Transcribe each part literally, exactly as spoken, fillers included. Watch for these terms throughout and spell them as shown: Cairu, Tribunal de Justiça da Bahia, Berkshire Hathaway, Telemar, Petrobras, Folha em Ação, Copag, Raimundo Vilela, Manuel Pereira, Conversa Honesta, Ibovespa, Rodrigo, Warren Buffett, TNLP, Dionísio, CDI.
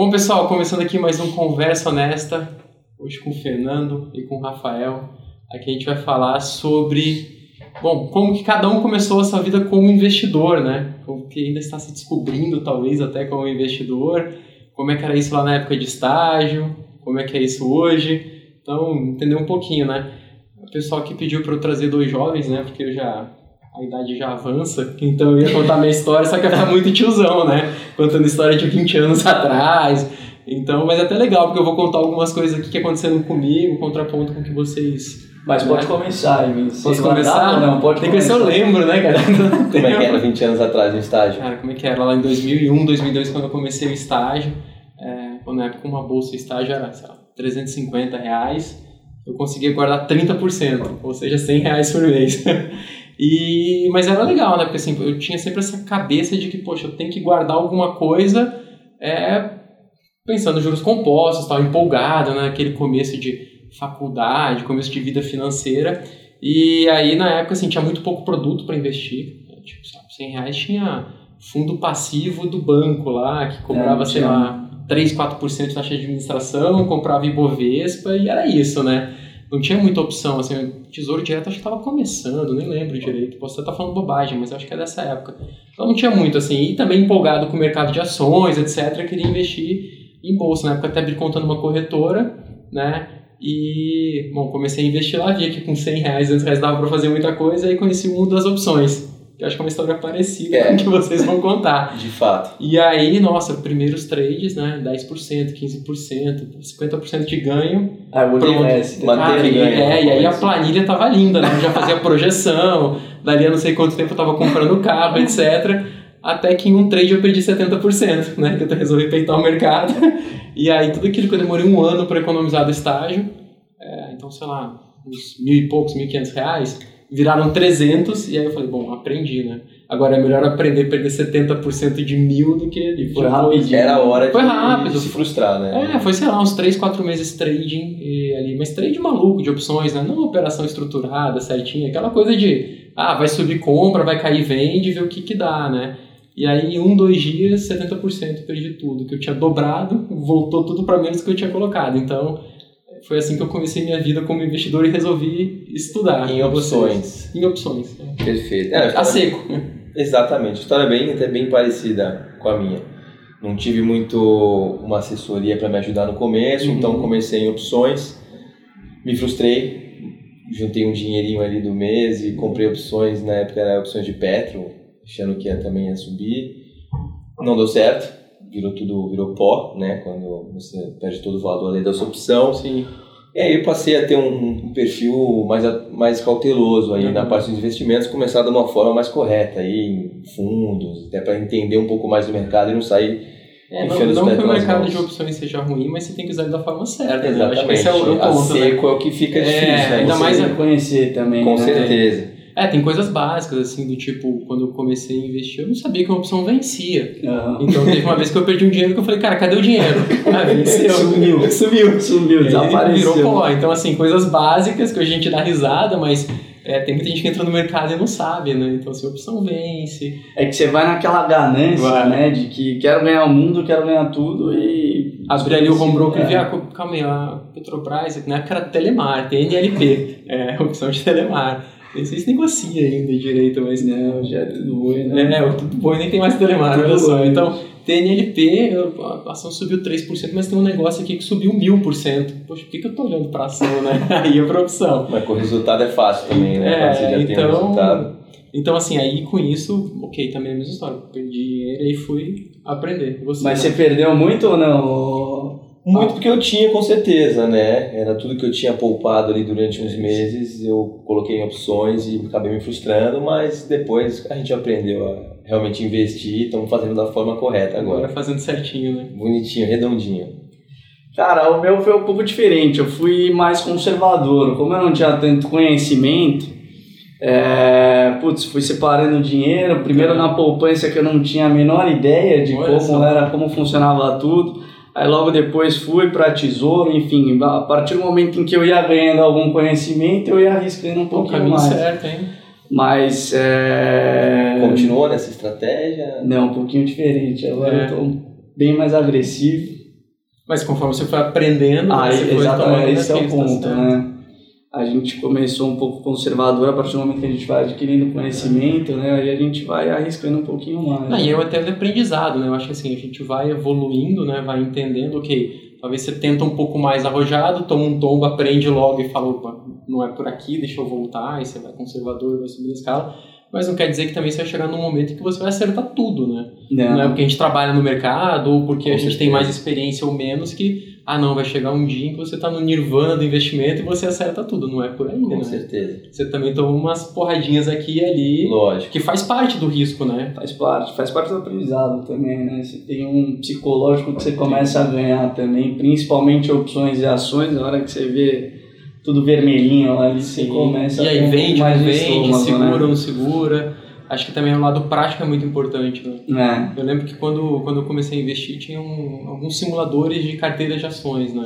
Bom, pessoal, começando aqui mais um Conversa Honesta, hoje com o Fernando e com o Rafael. Aqui a gente vai falar sobre, bom, como que cada um começou a sua vida como investidor, né? Como que ainda está se descobrindo, talvez, até como investidor. Como é que era isso lá na época de estágio, como é que é isso hoje. Então, entender um pouquinho, né? O pessoal que pediu para eu trazer dois jovens, né? Porque eu já... a idade já avança, então eu ia contar minha história, só que ia ficar muito tiozão, né? Contando história de vinte anos atrás. Então, mas é até legal, porque eu vou contar algumas coisas aqui que aconteceram comigo, contraponto com o que vocês... Mas pode começar, Emílio. Posso começar? Não, não, pode tem começar. Tem que ver se eu lembro, né, cara? Como é que era vinte anos atrás no estágio? Cara, como é que era? Lá em dois mil e um, dois mil e dois, quando eu comecei o estágio, é, na época uma bolsa de estágio era, sei lá, trezentos e cinquenta reais, eu conseguia guardar trinta por cento, ou seja, cem reais por mês. E, mas era legal, né? Porque assim, eu tinha sempre essa cabeça de que, poxa, eu tenho que guardar alguma coisa, é, pensando em juros compostos, tal, empolgado, né? Aquele começo de faculdade, começo de vida financeira. E aí, na época, assim, tinha muito pouco produto para investir. Né? Tipo, sabe, cem reais tinha fundo passivo do banco lá, que cobrava, é, sei lá, três, quatro por cento de taxa de administração, comprava Ibovespa e era isso, né? Não tinha muita opção, assim, Tesouro Direto acho que estava começando, nem lembro direito, posso até estar falando bobagem, mas acho que é dessa época. Então não tinha muito, assim, e também empolgado com o mercado de ações, etcétera, queria investir em bolsa, na época até abri conta numa corretora, né, e, bom, comecei a investir lá, via que com cem reais, duzentos reais dava para fazer muita coisa, aí conheci o mundo das opções, que acho que é uma história parecida é. que vocês vão contar. De fato. E aí, nossa, primeiros trades, né, dez por cento, quinze por cento, cinquenta por cento de ganho. Ah, o I R S, manter e ganhar. É, e aí a planilha tava linda, né? Eu já fazia projeção, dali a não sei quanto tempo eu tava comprando o carro, etcétera. Até que em um trade eu perdi setenta por cento, né? Que eu resolvi peitar o mercado. E aí tudo aquilo que eu demorei um ano para economizar do estágio, é, então, sei lá, uns mil e poucos, mil e quinhentos reais, viraram trezentos, e aí eu falei, bom, aprendi, né? Agora é melhor aprender a perder setenta por cento de mil do que... De foi rápido, era a hora foi de, rápido. de se frustrar, né? É, foi, sei lá, uns três, quatro meses trading e ali, mas trade maluco de opções, né? Não uma operação estruturada, certinha, aquela coisa de, ah, vai subir, compra, vai cair, vende, ver o que que dá, né? E aí, em um, dois dias, setenta por cento perdi tudo, que eu tinha dobrado, voltou tudo para menos que eu tinha colocado, então... Foi assim que eu comecei minha vida como investidor e resolvi estudar. Em opções. Em opções. É. Perfeito. É, a seco. Exatamente. A história é bem, até bem parecida com a minha. Não tive muito uma assessoria para me ajudar no começo, uhum. Então comecei em opções, me frustrei, juntei um dinheirinho ali do mês e comprei opções, na época era opções de Petro, achando que ia, também ia subir. Não deu certo. Virou tudo, virou pó, né? Quando você perde todo o valor ali da sua opção. Sim. E aí eu passei a ter um, um perfil mais, mais cauteloso aí, uhum, na parte dos investimentos, começar de uma forma mais correta aí, em fundos, até para entender um pouco mais do mercado e não sair é, enfiando os pés pelas mãos. Não que o mercado de opções seja ruim, mas você tem que usar da forma certa. Exatamente. Né? Acho que esse é o ponto, a seco, né? É o que fica difícil, é, né? Ainda você mais a conhecer também. Com, né? Certeza. É, tem coisas básicas, assim, do tipo, quando eu comecei a investir, eu não sabia que uma opção vencia. Uhum. Então, teve uma vez que eu perdi um dinheiro que eu falei, cara, cadê o dinheiro? Ah, venceu. Sumiu. Sumiu. Sumiu, desapareceu. Virou pó. Então, assim, coisas básicas que a gente dá risada, mas é, tem muita gente que entra no mercado e não sabe, né? Então, assim, a opção vence. É que você vai naquela ganância, vai, né? De que quero ganhar o mundo, quero ganhar tudo e... Abrir ali o home broker e ver, ah, calma aí, a Petrobras, na época era Telemar, T N L P, é, a opção de Telemar. Nem sei se negocia ainda direito, mas não, já é tudo boi, né? É, tudo boi, nem tem mais Telemar, olha só. Então, T N L P, a ação subiu três por cento, mas tem um negócio aqui que subiu mil por cento. Poxa, por que, que eu tô olhando pra ação, né? Aí é pra opção. Mas com o resultado é fácil também, né? É, você já então, tem o resultado. Então, assim, aí com isso, ok, também é a mesma história. Perdi dinheiro e fui aprender. Você, mas não. Você perdeu muito ou não? Muito porque eu tinha, com certeza, né? Era tudo que eu tinha poupado ali durante uns meses, eu coloquei em opções e acabei me frustrando, mas depois a gente aprendeu a realmente investir e estamos fazendo da forma correta agora. Agora fazendo certinho, né? Bonitinho, redondinho. Cara, o meu foi um pouco diferente, eu fui mais conservador. Como eu não tinha tanto conhecimento, é... putz, fui separando dinheiro, primeiro na poupança que eu não tinha a menor ideia de Olha como essa... era, como funcionava tudo. Aí logo depois fui para Tesouro, enfim, a partir do momento em que eu ia ganhando algum conhecimento, eu ia arriscando um pouquinho mais. Certo, hein? Mas... É... Continuou nessa estratégia? Não, um pouquinho diferente. Agora é. eu tô bem mais agressivo. Mas conforme você foi aprendendo... Ah, você exatamente, esse é o ponto, né? A gente começou um pouco conservador, a partir do momento que a gente vai adquirindo conhecimento, né? Aí a gente vai arriscando um pouquinho mais. Né? Ah, e eu até do aprendizado, né? Eu acho que assim, a gente vai evoluindo, né? Vai entendendo, ok, talvez você tenta um pouco mais arrojado, toma um tombo, aprende logo e fala, opa, não é por aqui, deixa eu voltar, e você vai conservador, vai subir a escala. Mas não quer dizer que também você vai chegar num momento que você vai acertar tudo, né? Não, não é porque a gente trabalha no mercado ou porque a gente tem mais experiência ou menos que, ah não, vai chegar um dia em que você está no nirvana do investimento e você acerta tudo, não é por aí, com né? certeza. Você também toma umas porradinhas aqui e ali, lógico, que faz parte do risco, né? Faz parte, faz parte do aprendizado também, né? Você tem um psicológico que você começa a ganhar também, principalmente opções e ações, na hora que você vê... Tudo vermelhinho lá, ali você começa... E aí vende, não vende, segura, né? Não segura. Acho que também é um lado prático é muito importante, né? É. Eu lembro que quando, quando eu comecei a investir, tinha um, alguns simuladores de carteira de ações, né?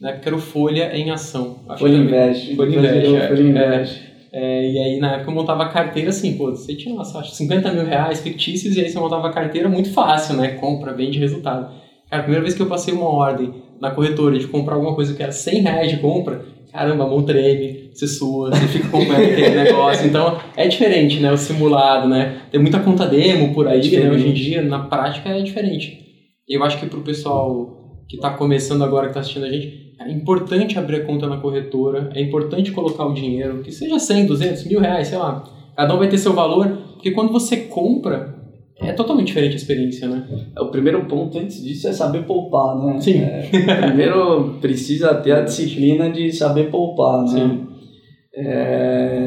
Na época era o Folha em Ação. Folha Invest. Folha Invest. É, e aí na época eu montava a carteira assim, pô, você tinha, nossa, acho cinquenta mil reais fictícios, e aí você montava a carteira muito fácil, né? Compra, vende, resultado. Cara, a primeira vez que eu passei uma ordem na corretora de comprar alguma coisa que era cem reais de compra... Caramba, a mão treme, você sua, você fica acompanhando aquele negócio. Então, é diferente, né? O simulado, né? Tem muita conta demo por aí, é né? Hoje em dia, na prática, é diferente. Eu acho que pro pessoal que tá começando agora, que tá assistindo a gente, é importante abrir a conta na corretora, é importante colocar o dinheiro, que seja cem, duzentos, mil reais, sei lá. Cada um vai ter seu valor, porque quando você compra... É totalmente diferente a experiência, né? O primeiro ponto antes disso é saber poupar, né? Sim. É, primeiro precisa ter a disciplina de saber poupar, né? Sim. É,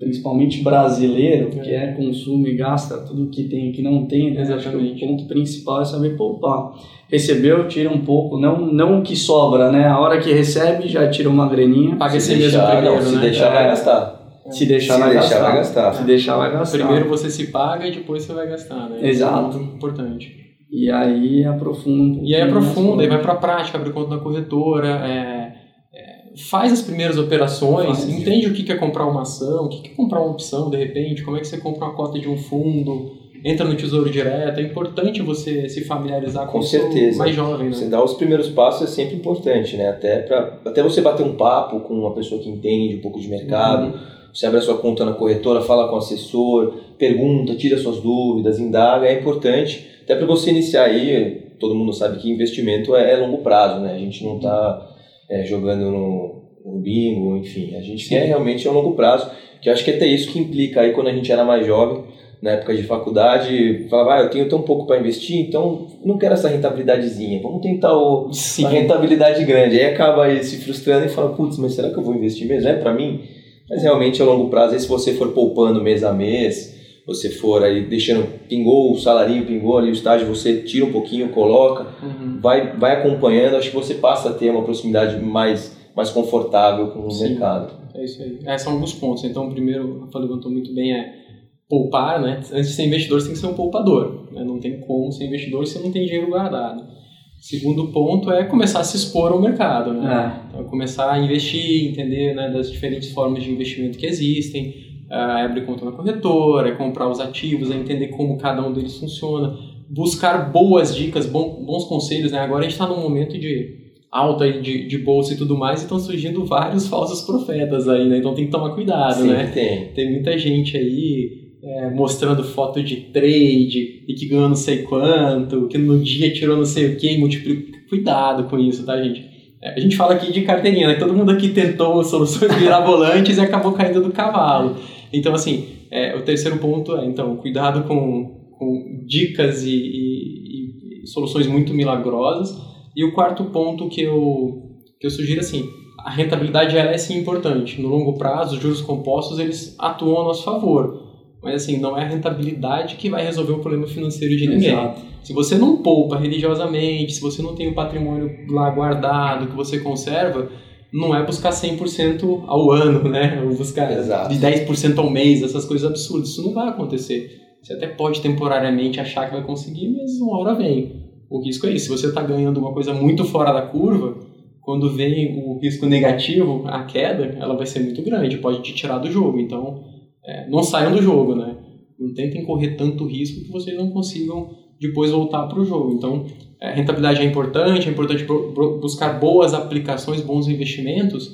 principalmente brasileiro, que é consumo e gasta tudo que tem e que não tem, né? Exatamente. Acho que o ponto principal é saber poupar. Recebeu, tira um pouco, não, não o que sobra, né? A hora que recebe, já tira uma graninha. Paga esse mesmo primeiro, né? Se deixar, vai gastar. Se deixar, se vai, deixar gastar. vai gastar. Se deixar, vai gastar. Primeiro você se paga e depois você vai gastar, né? Exato. É muito importante. E aí aprofunda. E aí aprofunda, aí vai para a prática, abre conta na corretora, é, é, faz as primeiras operações, faz, entende sim. o que é comprar uma ação, o que é comprar uma opção, de repente, como é que você compra uma cota de um fundo, entra no Tesouro Direto. É importante você se familiarizar com, com certeza. O mais jovem, né? Você dar os primeiros passos é sempre importante, né? Até, pra, até você bater um papo com uma pessoa que entende um pouco de mercado, uhum. Você abre a sua conta na corretora, fala com o assessor, pergunta, tira suas dúvidas, indaga, é importante. Até para você iniciar aí, todo mundo sabe que investimento é, é longo prazo, né? A gente não está é, jogando no, no bingo, enfim. A gente quer realmente é um longo prazo, que eu acho que até isso que implica aí quando a gente era mais jovem, na época de faculdade, falava, ah, eu tenho tão pouco para investir, então não quero essa rentabilidadezinha, vamos tentar o, a rentabilidade grande. Aí acaba aí se frustrando e fala, putz, mas será que eu vou investir mesmo? É para mim? Mas realmente a longo prazo, aí se você for poupando mês a mês, você for aí deixando, pingou o salarinho, pingou ali o estágio, você tira um pouquinho, coloca, uhum. vai, vai acompanhando, acho que você passa a ter uma proximidade mais, mais confortável com o Sim, mercado. É isso aí. É, são alguns pontos. Então, o primeiro, o Rafa levantou muito bem, é poupar, né? Antes de ser investidor, você tem que ser um poupador, né? Não tem como ser investidor se você não tem dinheiro guardado. Segundo ponto é começar a se expor ao mercado, né? É. Então, começar a investir, entender, né, das diferentes formas de investimento que existem, é abrir conta na corretora, é comprar os ativos, é entender como cada um deles funciona, buscar boas dicas, bons conselhos, né? Agora a gente está num momento de alta de, de bolsa e tudo mais, e estão surgindo vários falsos profetas aí, né? Então tem que tomar cuidado, Sim, né? Tem. Tem muita gente aí... É, mostrando foto de trade e que ganhou não sei quanto, que no dia tirou não sei o que, multiplicou. Cuidado com isso, tá, gente? É, a gente fala aqui de carteirinha, né? Todo mundo aqui tentou soluções mirabolantes e acabou caindo do cavalo. Então, assim, é, o terceiro ponto é, então, cuidado com, com dicas e, e, e soluções muito milagrosas. E o quarto ponto que eu, que eu sugiro, assim, a rentabilidade ela é, sim, importante. No longo prazo, os juros compostos, eles atuam a nosso favor. Mas assim, não é a rentabilidade que vai resolver o problema financeiro de ninguém. Exato. Se você não poupa religiosamente, se você não tem o patrimônio lá guardado, que você conserva, não é buscar cem por cento ao ano, né? Ou buscar Exato. De dez por cento ao mês, essas coisas absurdas. Isso não vai acontecer. Você até pode temporariamente achar que vai conseguir, mas uma hora vem. O risco é isso. Se você está ganhando uma coisa muito fora da curva, quando vem o risco negativo, a queda, ela vai ser muito grande, pode te tirar do jogo. Então... É, não saiam do jogo, né? Não tentem correr tanto risco que vocês não consigam, depois voltar para o jogo. Então, é, rentabilidade é importante, é importante buscar boas aplicações, bons investimentos,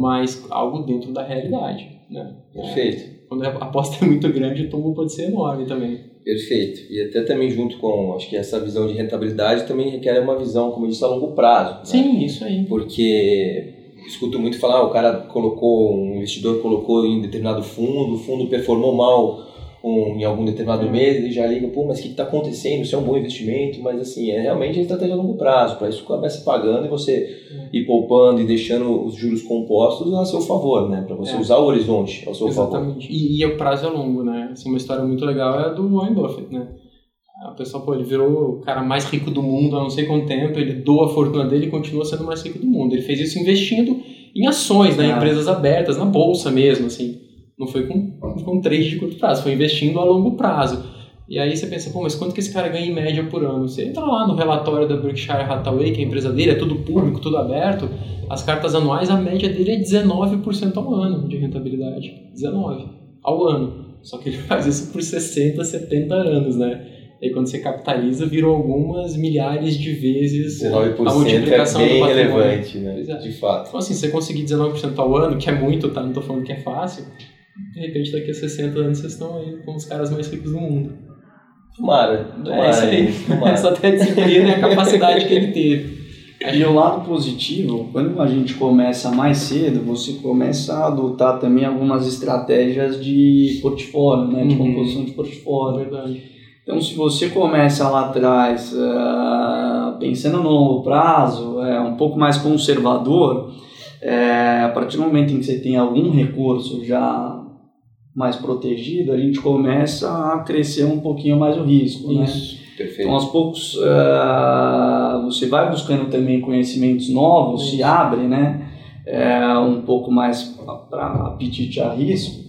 mas algo dentro da realidade, né? Perfeito. Quando a aposta é muito grande, o tombo pode ser enorme também. Perfeito. E até também junto com, acho que essa visão de rentabilidade também requer uma visão, como eu disse, a longo prazo. Né? Sim, isso aí. Porque escuto muito falar, o cara colocou, um investidor colocou em determinado fundo, o fundo performou mal um, em algum determinado é. mês, ele já liga, pô, mas o que está acontecendo? Isso é um bom investimento, mas assim, é realmente a estratégia a longo prazo, para isso começa pagando e você é. ir poupando e deixando os juros compostos a seu favor, né? Para você é. usar o horizonte ao seu Exatamente. favor. Exatamente, e, e o prazo é longo, né? Assim, uma história muito legal é a do Warren Buffett, né? A pessoa, pô, ele virou o cara mais rico do mundo há não sei quanto tempo, ele doa a fortuna dele e continua sendo o mais rico do mundo. Ele fez isso investindo em ações, né, em empresas abertas, na bolsa mesmo, assim. Não foi com, com trade de curto prazo, foi investindo a longo prazo. E aí você pensa, pô, mas quanto que esse cara ganha em média por ano? Você entra lá no relatório da Berkshire Hathaway, que é a empresa dele, é tudo público, tudo aberto, as cartas anuais, a média dele é dezenove por cento ao ano de rentabilidade. dezenove por cento ao ano. Só que ele faz isso por sessenta, setenta anos, né? E quando você capitaliza, viram algumas milhares de vezes a multiplicação é bem do patrimônio. Relevante, né? É. De fato. Então, assim, se você conseguir dezenove por cento ao ano, que é muito, tá? Não tô falando que é fácil, de repente daqui a sessenta anos vocês estão aí com os caras mais ricos do mundo. Tomara. tomara é isso aí. Tomara. É só ter a disciplina e a capacidade que ele teve. E o lado positivo, quando a gente começa mais cedo, você começa a adotar também algumas estratégias de portfólio, né? De uhum. composição de portfólio. Verdade. Então, se você começa lá atrás, uh, pensando no longo prazo, é, um pouco mais conservador, é, a partir do momento em que você tem algum recurso já mais protegido, a gente começa a crescer um pouquinho mais o risco. Isso, né? Perfeito. Então, aos poucos, uh, você vai buscando também conhecimentos novos, Isso. se abre, né? É, um pouco mais para apetite a risco.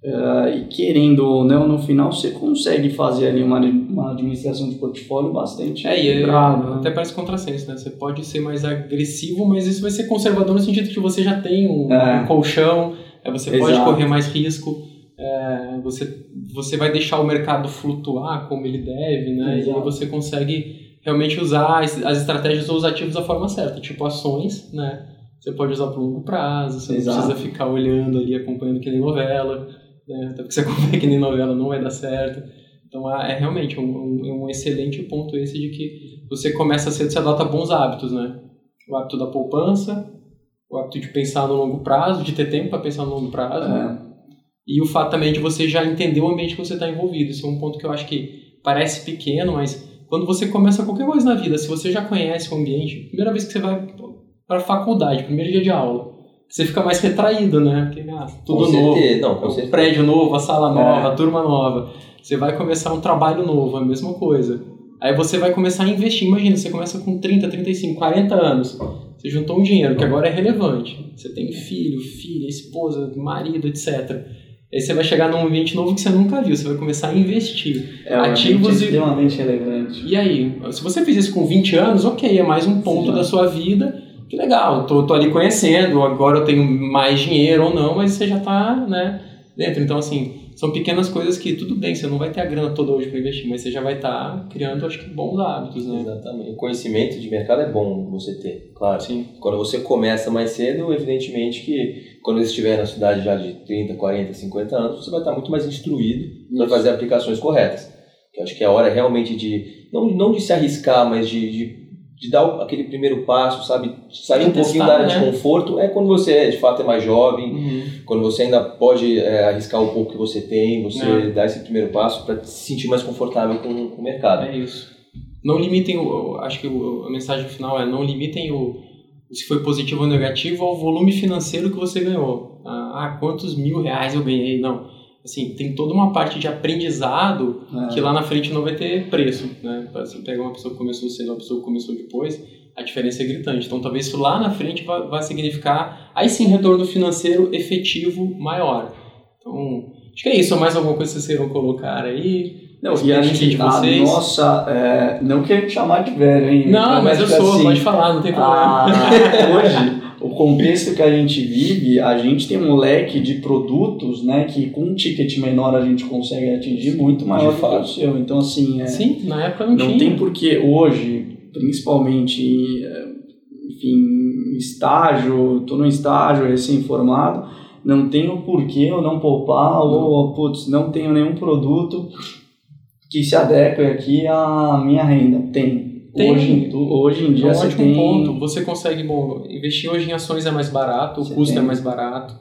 Uh, e querendo ou não, no final você consegue fazer ali uma, uma administração de portfólio bastante é, e é, brava, até né? Parece contrassenso, né? Você pode ser mais agressivo, mas isso vai ser conservador no sentido que você já tem um, é. um colchão, você Exato. pode correr mais risco, é, você, você vai deixar o mercado flutuar como ele deve, né? Exato. E aí você consegue realmente usar as, as estratégias ou os ativos da forma certa, tipo ações, né? Você pode usar para longo prazo, você Exato. não precisa ficar olhando ali, acompanhando que nem novela. É, até porque você acompanha que nem novela, não vai dar certo. Então é realmente um, um, um excelente ponto esse de que você começa cedo, você adota bons hábitos, né? O hábito da poupança, o hábito de pensar no longo prazo, de ter tempo para pensar no longo prazo, é. né? E o fato também de você já entender o ambiente que você está envolvido. Isso é um ponto que eu acho que parece pequeno, mas quando você começa qualquer coisa na vida, se você já conhece o ambiente, primeira vez que você vai para a faculdade, primeiro dia de aula, você fica mais retraído, né? Porque, ah, tudo com novo, não, com o prédio novo, a sala nova, é. a turma nova. Você vai começar um trabalho novo, a mesma coisa. Aí você vai começar a investir. Imagina, você começa com trinta, trinta e cinco, quarenta anos. Você juntou um dinheiro que agora é relevante. Você tem filho, filha, esposa, marido, etcétera. Aí você vai chegar num ambiente novo que você nunca viu. Você vai começar a investir. É, ativos e... É extremamente relevante. E aí? Se você fez isso com vinte anos, ok, é mais um ponto Sim. da sua vida... Que legal, tô, tô ali conhecendo, agora eu tenho mais dinheiro ou não, mas você já tá, né, dentro. Então, assim, são pequenas coisas que, tudo bem, você não vai ter a grana toda hoje para investir, mas você já vai estar tá criando, acho que, bons hábitos, né? Exatamente. O conhecimento de mercado é bom você ter, claro. Sim. Quando você começa mais cedo, evidentemente que quando você estiver na cidade já de trinta, quarenta, cinquenta anos, você vai estar muito mais instruído para fazer aplicações corretas. Eu acho que é a hora realmente de, não, não de se arriscar, mas de... de de dar aquele primeiro passo, sabe? Sair um pouquinho da área né? de conforto é quando você, de fato, é mais jovem, uhum. quando você ainda pode é, arriscar um pouco que você tem, você é. dar esse primeiro passo para se sentir mais confortável com, com o mercado. É isso. Não limitem, o, acho que o, a mensagem final é não limitem o, se foi positivo ou negativo ao volume financeiro que você ganhou. Ah, quantos mil reais eu ganhei? Não. Assim, tem toda uma parte de aprendizado é. que lá na frente não vai ter preço, né? Você pega uma pessoa que começou cedo, uma pessoa que começou depois, a diferença é gritante. Então, talvez isso lá na frente vá, vá significar, aí sim, retorno financeiro efetivo maior. Então, acho que é isso. Mais alguma coisa que vocês queiram colocar aí? Não, e a gente, de vocês. A nossa, é, não quero te chamar de velho, hein? Não, mas eu sou, assim, pode falar, não tem problema. Ah, hoje... o contexto que a gente vive, a gente tem um leque de produtos, né, que com um ticket menor a gente consegue atingir muito maior do que o seu. Então, assim... É, sim, na época não tinha. Não tem porque hoje, principalmente, enfim, estágio, estou no estágio recém-formado, não tem o porquê eu não poupar ou, putz, não tenho nenhum produto que se adeque aqui à minha renda. Tem. Tem. Hoje, hoje em dia é um você tem... ponto. Você consegue, bom, investir hoje em ações é mais barato, você o custo tem. é mais barato,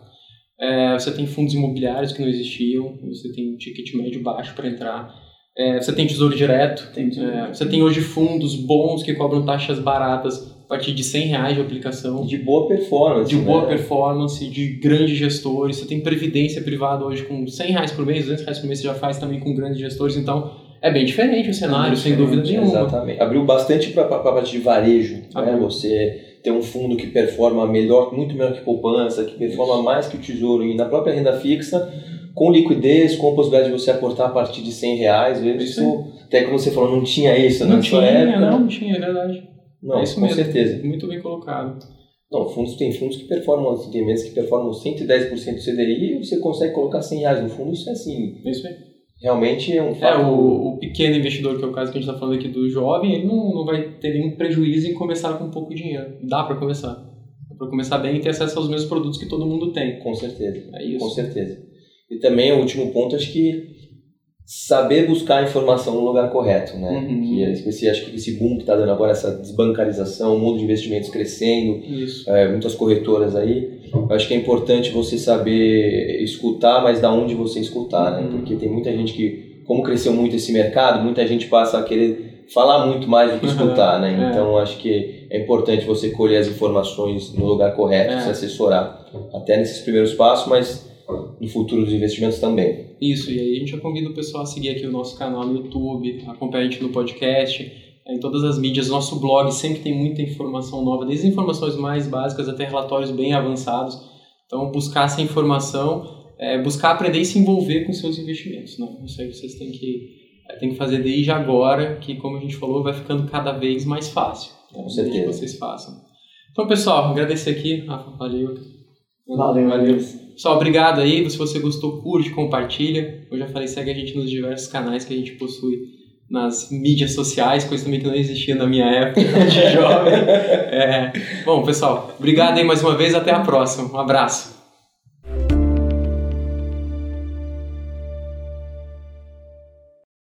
é, você tem fundos imobiliários que não existiam, você tem um ticket médio baixo para entrar, é, você tem tesouro direto, tem tesouro. É, você tem hoje fundos bons que cobram taxas baratas a partir de cem reais de aplicação. De boa performance. De né? boa performance, de grandes gestores, você tem previdência privada hoje com cem reais por mês, duzentos reais por mês você já faz também com grandes gestores, então... É bem diferente o cenário, é diferente, sem dúvida nenhuma. Exatamente. Abriu bastante para a parte de varejo. Né? Você ter um fundo que performa melhor, muito melhor que poupança, que performa Isso. mais que o tesouro e na própria renda fixa, com liquidez, com a possibilidade de você aportar a partir de cem reais. Isso, isso até como você falou, não tinha isso não na tinha, sua época. Não, não tinha, é verdade. Não, é isso com mesmo, certeza. Muito bem colocado. Não, fundos, tem fundos que performam, tem meses que performam cento e dez por cento do C D I e você consegue colocar cem reais no fundo, isso é assim. Isso aí. Realmente é um fato... É, o, o pequeno investidor, que é o caso que a gente está falando aqui do jovem, ele não, não vai ter nenhum prejuízo em começar com pouco dinheiro. Dá para começar. Dá para começar bem e ter acesso aos mesmos produtos que todo mundo tem. Com certeza. É isso. Com certeza. E também, o último ponto, acho que saber buscar a informação no lugar correto, né? Uhum. Que, esse, acho que esse boom que está dando agora, essa desbancarização, o mundo de investimentos crescendo, é, muitas corretoras aí... Eu acho que é importante você saber escutar, mas da onde você escutar, né? Porque tem muita gente que, como cresceu muito esse mercado, muita gente passa a querer falar muito mais do que escutar, né? Então, acho que é importante você colher as informações no lugar correto, é. se assessorar, até nesses primeiros passos, mas no futuro dos investimentos também. Isso, e aí a gente já convida o pessoal a seguir aqui o nosso canal no YouTube, acompanhar a gente no podcast... Em todas as mídias, nosso blog sempre tem muita informação nova, desde informações mais básicas até relatórios bem avançados. Então, buscar essa informação, é, buscar aprender e se envolver com seus investimentos. Né? Isso aí vocês têm que, é, têm que fazer desde agora, que como a gente falou, vai ficando cada vez mais fácil. Né? Com certeza. Que vocês façam. Então, pessoal, agradecer aqui. Rafa, valeu. Valeu, valeu. Pessoal, obrigado aí. Se você gostou, curte, compartilha. Eu já falei, segue a gente nos diversos canais que a gente possui. Nas mídias sociais, coisa também que não existia na minha época de jovem. É. Bom, pessoal, obrigado aí mais uma vez, até a próxima. Um abraço.